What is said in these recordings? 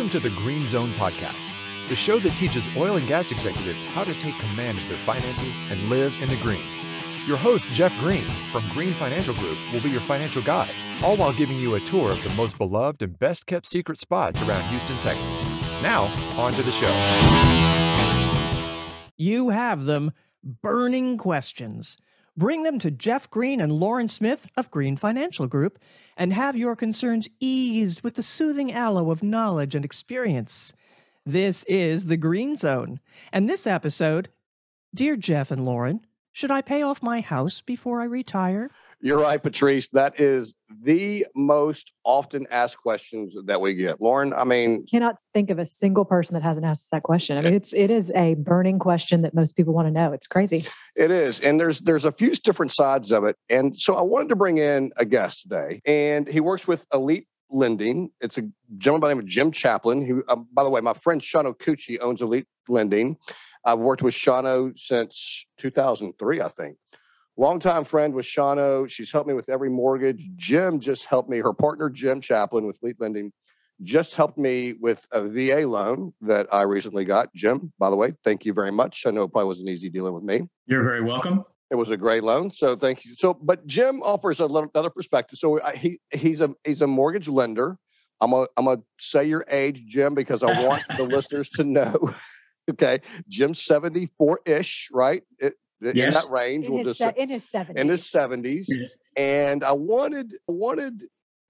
Welcome to the Green Zone Podcast, the show that teaches oil and gas executives how to take command of their finances and live in the green. Your host, Jeff Green from Green Financial Group, will be your financial guide, all while giving you a tour of the most beloved and best-kept secret spots around Houston, Texas. Now, on to the show. You have them, burning questions. Bring them to Jeff Green and Lauren Smith of Green Financial Group and have your concerns eased with the soothing aloe of knowledge and experience. This is the Green Zone. And this episode, Dear Jeff and Lauren, should I pay off my house before I retire? You're right, Patrice. That is the most often asked questions that we get. Lauren, cannot think of a single person that hasn't asked that question. It is a burning question that most people want to know. It's crazy. It is. And there's a few different sides of it. And so I wanted to bring in a guest today, and he works with Elite Lending. It's a gentleman by the name of Jim Chaplin. He, by the way, my friend Shano Cucci owns Elite Lending. I've worked with Shano since 2003, I think. Longtime friend with Shano. She's helped me with every mortgage. Jim just helped me. Her partner, Jim Chaplin with Fleet Lending, just helped me with a VA loan that I recently got. Jim, by the way, thank you very much. I know it probably wasn't easy dealing with me. You're very welcome. It was a great loan, so thank you. So, but Jim offers another perspective. So he's a mortgage lender. I'm gonna say your age, Jim, because I want the listeners to know. Okay, Jim's 74-ish, right? Yes. In that range. In his 70s. Yes. And I wanted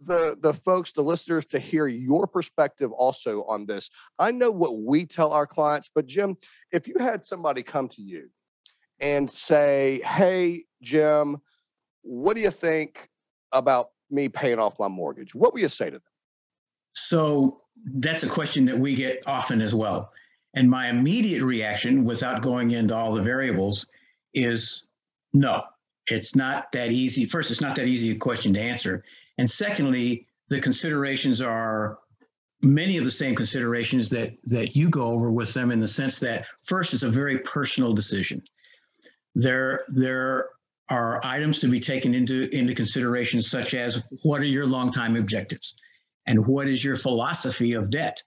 the folks, the listeners, to hear your perspective also on this. I know what we tell our clients, but Jim, if you had somebody come to you and say, hey, Jim, what do you think about me paying off my mortgage? What would you say to them? So that's a question that we get often as well. And my immediate reaction, without going into all the variables, is no, it's not that easy. First, it's not that easy a question to answer. And secondly, the considerations are many of the same considerations that you go over with them, in the sense that first, it's a very personal decision. There are items to be taken into consideration, such as what are your long-time objectives and what is your philosophy of debt?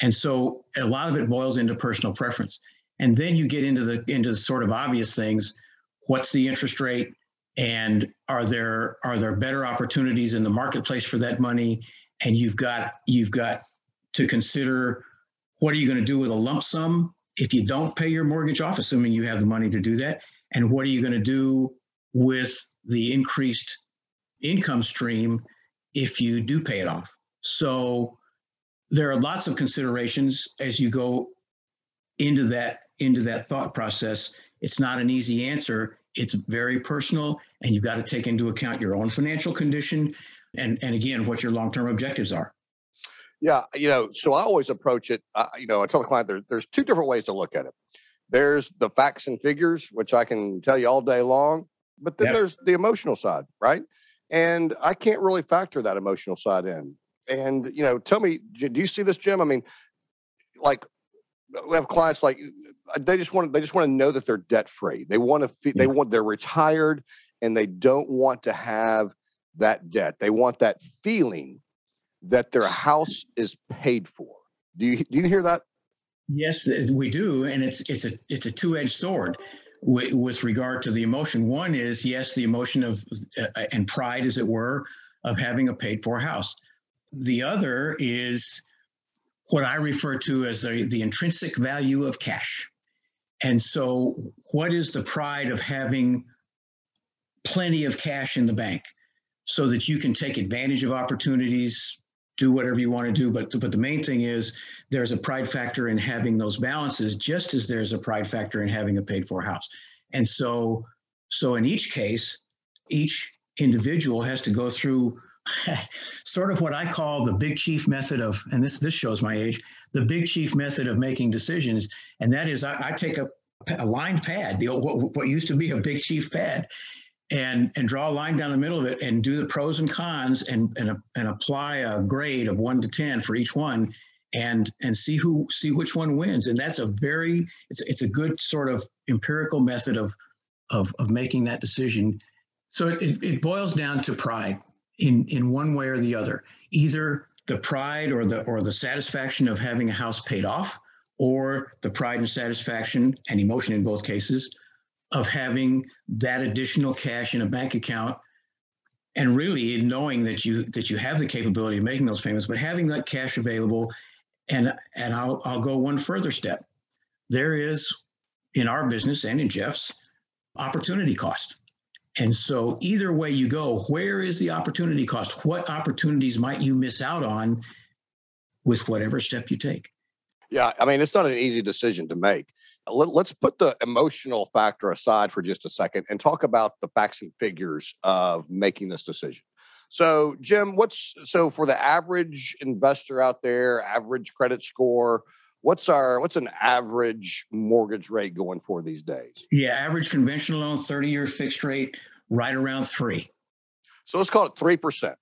And so a lot of it boils into personal preference. And then you get into the sort of obvious things. What's the interest rate? And are there better opportunities in the marketplace for that money? And you've got to consider, what are you going to do with a lump sum if you don't pay your mortgage off, assuming you have the money to do that? And what are you going to do with the increased income stream if you do pay it off? So there are lots of considerations as you go into that thought process. It's not an easy answer. It's very personal, and you've got to take into account your own financial condition and again, what your long-term objectives are. Yeah, so I always approach it, I tell the client there's two different ways to look at it. There's the facts and figures, which I can tell you all day long, but then there's the emotional side, right? And I can't really factor that emotional side in. And, tell me, do you see this, Jim? We have clients they just want to know that they're debt free. They want to they're retired, and they don't want to have that debt. They want that feeling that their house is paid for. Do you hear that? Yes, we do, and it's a two-edged sword with regard to the emotion. One is, yes, the emotion of and pride, as it were, of having a paid for house. The other is what I refer to as the intrinsic value of cash. And so what is the pride of having plenty of cash in the bank so that you can take advantage of opportunities, do whatever you want to do? But the main thing is, there's a pride factor in having those balances, just as there's a pride factor in having a paid for house. And so in each case, each individual has to go through sort of what I call the big chief method of, and this shows my age, the big chief method of making decisions. And that is, I take a lined pad, the old, what used to be a big chief pad, and draw a line down the middle of it and do the pros and cons and apply a grade of 1 to 10 for each one and see which one wins. And that's it's a good sort of empirical method of making that decision. So it boils down to pride. In one way or the other, either the pride or the satisfaction of having a house paid off, or the pride and satisfaction and emotion in both cases of having that additional cash in a bank account, and really knowing that you have the capability of making those payments, but having that cash available. And I'll go one further step. There is, in our business and in Jeff's, opportunity cost. And so either way you go, where is the opportunity cost? What opportunities might you miss out on with whatever step you take? Yeah, I mean, it's not an easy decision to make. Let's put the emotional factor aside for just a second and talk about the facts and figures of making this decision. So, Jim, for the average investor out there, average credit score, what's an average mortgage rate going for these days? Yeah, average conventional loan, 30-year fixed rate, right around 3%. So let's call it 3%.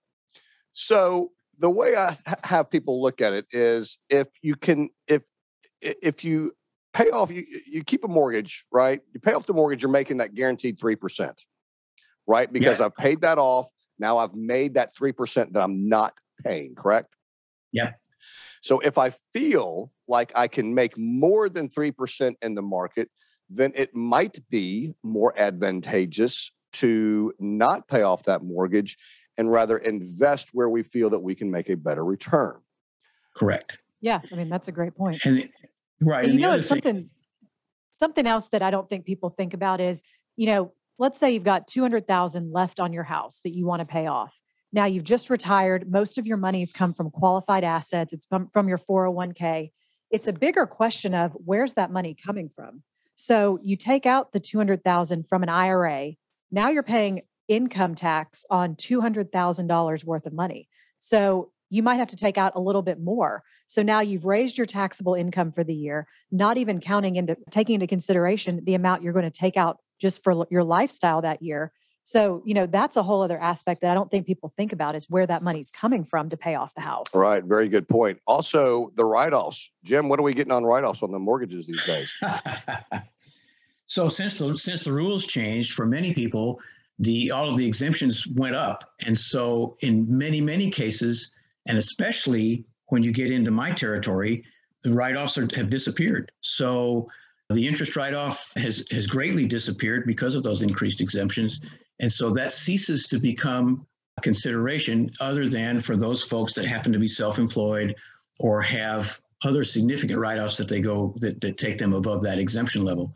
So the way I have people look at it is if you pay off, you keep a mortgage, right? You pay off the mortgage, you're making that guaranteed 3%, right? Because yeah. I've paid that off. Now I've made that 3% that I'm not paying, correct? Yep. So if I feel like I can make more than 3% in the market, then it might be more advantageous to not pay off that mortgage and rather invest where we feel that we can make a better return. Correct. Yeah, I mean, that's a great point. And, right. And you know, it's something else that I don't think people think about is, you know, let's say you've got $200,000 left on your house that you want to pay off. Now you've just retired. Most of your money's come from qualified assets. It's from your 401k. It's a bigger question of where's that money coming from? So you take out the $200,000 from an IRA. Now you're paying income tax on $200,000 worth of money. So you might have to take out a little bit more. So now you've raised your taxable income for the year, not even taking into consideration the amount you're going to take out just for your lifestyle that year. So, you know, that's a whole other aspect that I don't think people think about is where that money's coming from to pay off the house. Right. Very good point. Also, the write-offs. Jim, what are we getting on write-offs on the mortgages these days? So since the rules changed for many people, all of the exemptions went up. And so in many, many cases, and especially when you get into my territory, the write-offs have disappeared. So the interest write-off has greatly disappeared because of those increased exemptions. And so that ceases to become a consideration other than for those folks that happen to be self-employed or have other significant write-offs that take them above that exemption level.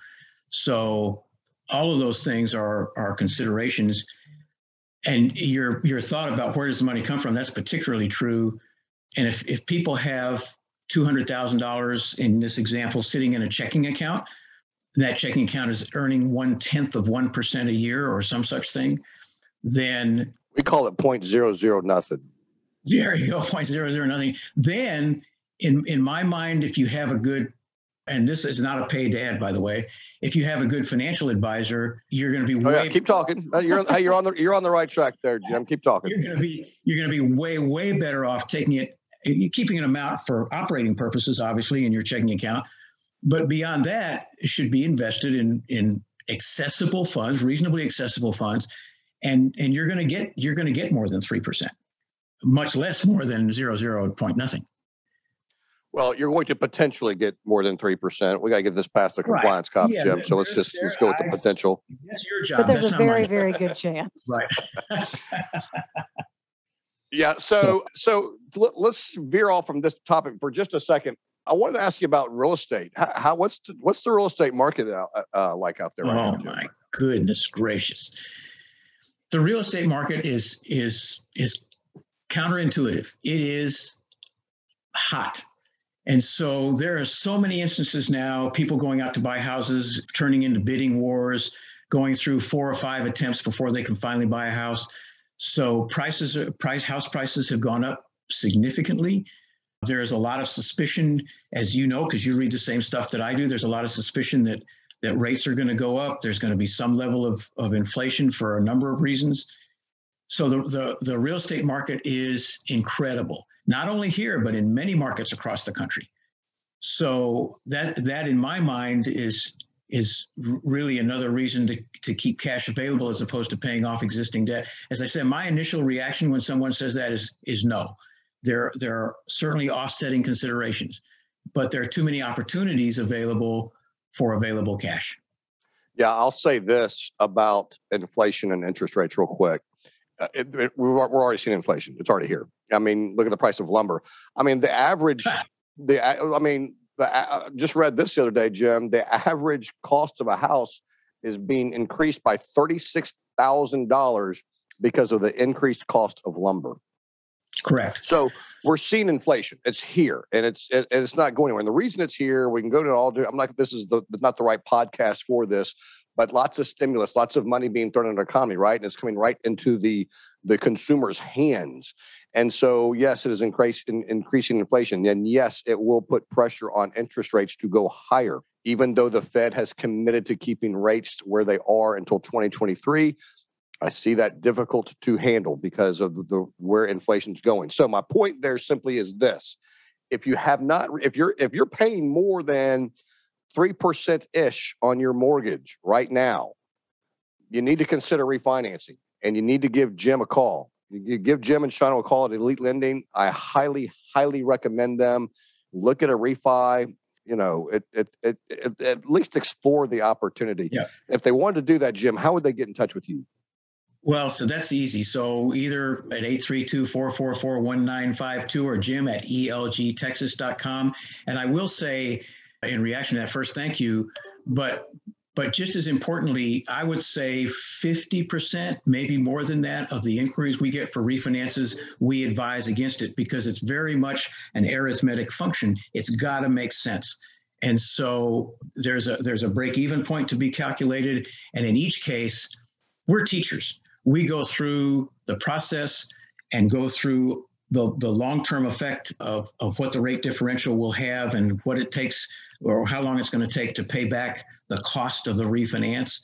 So all of those things are considerations. And your thought about where does the money come from, that's particularly true. And if people have $200,000 in this example sitting in a checking account, that checking account is earning 0.1% a year or some such thing, then we call it 0.00 nothing. There you go, 0.00 nothing. Then in my mind, if you have a good, and this is not a paid ad, by the way, if you have a good financial advisor, you're going to be way. Yeah, keep talking. You're on the right track there, Jim. Keep talking. You're going to be way better off taking it. You're keeping an amount for operating purposes, obviously, in your checking account. But beyond that, it should be invested in accessible funds, reasonably accessible funds. And you're going to get more than 3%, much less more than 0.00 nothing. Well, you're going to potentially get more than 3%. We got to get this past the compliance cop, Jim. Yeah, so let's go with the potential. That's your job. But there's a very, very good chance. Right. Yeah. So let's veer off from this topic for just a second. I wanted to ask you about real estate. How what's the real estate market like out there? Right now, my goodness gracious! The real estate market is counterintuitive. It is hot, and so there are so many instances now. People going out to buy houses, turning into bidding wars, going through 4 or 5 attempts before they can finally buy a house. So house prices have gone up significantly. There is a lot of suspicion, as you know, because you read the same stuff that I do. There's a lot of suspicion that rates are going to go up. There's going to be some level of inflation for a number of reasons. So the real estate market is incredible, not only here, but in many markets across the country. So that in my mind is really another reason to keep cash available as opposed to paying off existing debt. As I said, my initial reaction when someone says that is no. There are certainly offsetting considerations, but there are too many opportunities available for available cash. Yeah, I'll say this about inflation and interest rates real quick. We're already seeing inflation. It's already here. I mean, look at the price of lumber. I mean, the average, I just read this the other day, Jim, the average cost of a house is being increased by $36,000 because of the increased cost of lumber. Correct. So we're seeing inflation. It's here, and it's not going anywhere. And the reason it's here, we can go to all do. I'm like, this is not the right podcast for this, but lots of stimulus, lots of money being thrown into the economy, right? And it's coming right into the consumer's hands. And so, yes, it is increasing inflation, and yes, it will put pressure on interest rates to go higher, even though the Fed has committed to keeping rates where they are until 2023. I see that difficult to handle because of where inflation's going. So my point there simply is this: if you're paying more than 3% ish on your mortgage right now, you need to consider refinancing, and you need to give Jim a call. You give Jim and Shano a call at Elite Lending. I highly, highly recommend them. Look at a refi. You know, at least explore the opportunity. Yeah. If they wanted to do that, Jim, how would they get in touch with you? Well, so that's easy. So either at 832-444-1952 or Jim at elgtexas.com. And I will say, in reaction to that first, thank you. But just as importantly, I would say 50%, maybe more than that, of the inquiries we get for refinances, we advise against it because it's very much an arithmetic function. It's got to make sense. And so there's a break-even point to be calculated. And in each case, we're teachers. We go through the process and go through the long-term effect of what the rate differential will have and what it takes or how long it's going to take to pay back the cost of the refinance.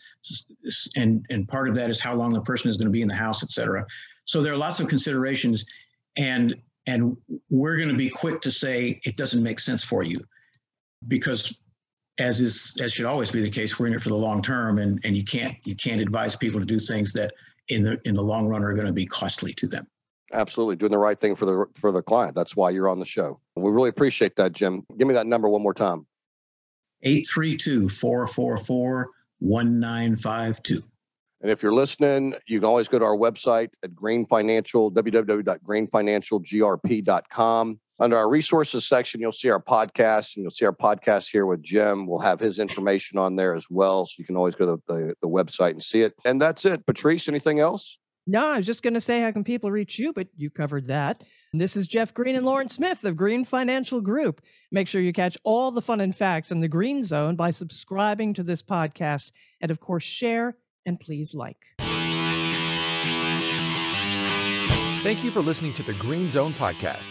And part of that is how long the person is going to be in the house, et cetera. So there are lots of considerations, and we're going to be quick to say it doesn't make sense for you because, as should always be the case, we're in it for the long term, and you can't advise people to do things that in the long run are going to be costly to them. Absolutely, doing the right thing for the client. That's why you're on the show. We really appreciate that, Jim. Give me that number one more time. 832-444-1952. And if you're listening, you can always go to our website at Green Financial, www.greenfinancialgrp.com. Under our resources section, you'll see our podcast, and you'll see our podcast here with Jim. We'll have his information on there as well, so you can always go to the website and see it. And that's it. Patrice, anything else? No, I was just going to say, how can people reach you? But you covered that. And this is Jeff Green and Lauren Smith of Green Financial Group. Make sure you catch all the fun and facts in the Green Zone by subscribing to this podcast. And, of course, share and please like. Thank you for listening to the Green Zone podcast.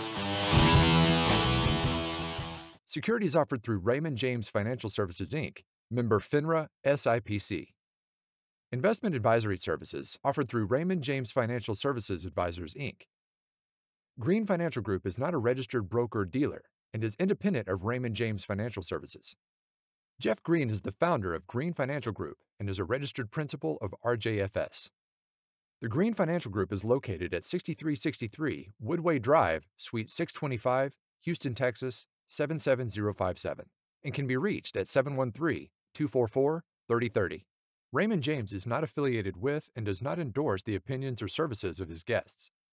Securities offered through Raymond James Financial Services, Inc., member FINRA, SIPC. Investment advisory services offered through Raymond James Financial Services Advisors, Inc. Green Financial Group is not a registered broker-dealer and is independent of Raymond James Financial Services. Jeff Green is the founder of Green Financial Group and is a registered principal of RJFS. The Green Financial Group is located at 6363 Woodway Drive, Suite 625, Houston, Texas, 77057, and can be reached at 713-244-3030. Raymond James is not affiliated with and does not endorse the opinions or services of his guests.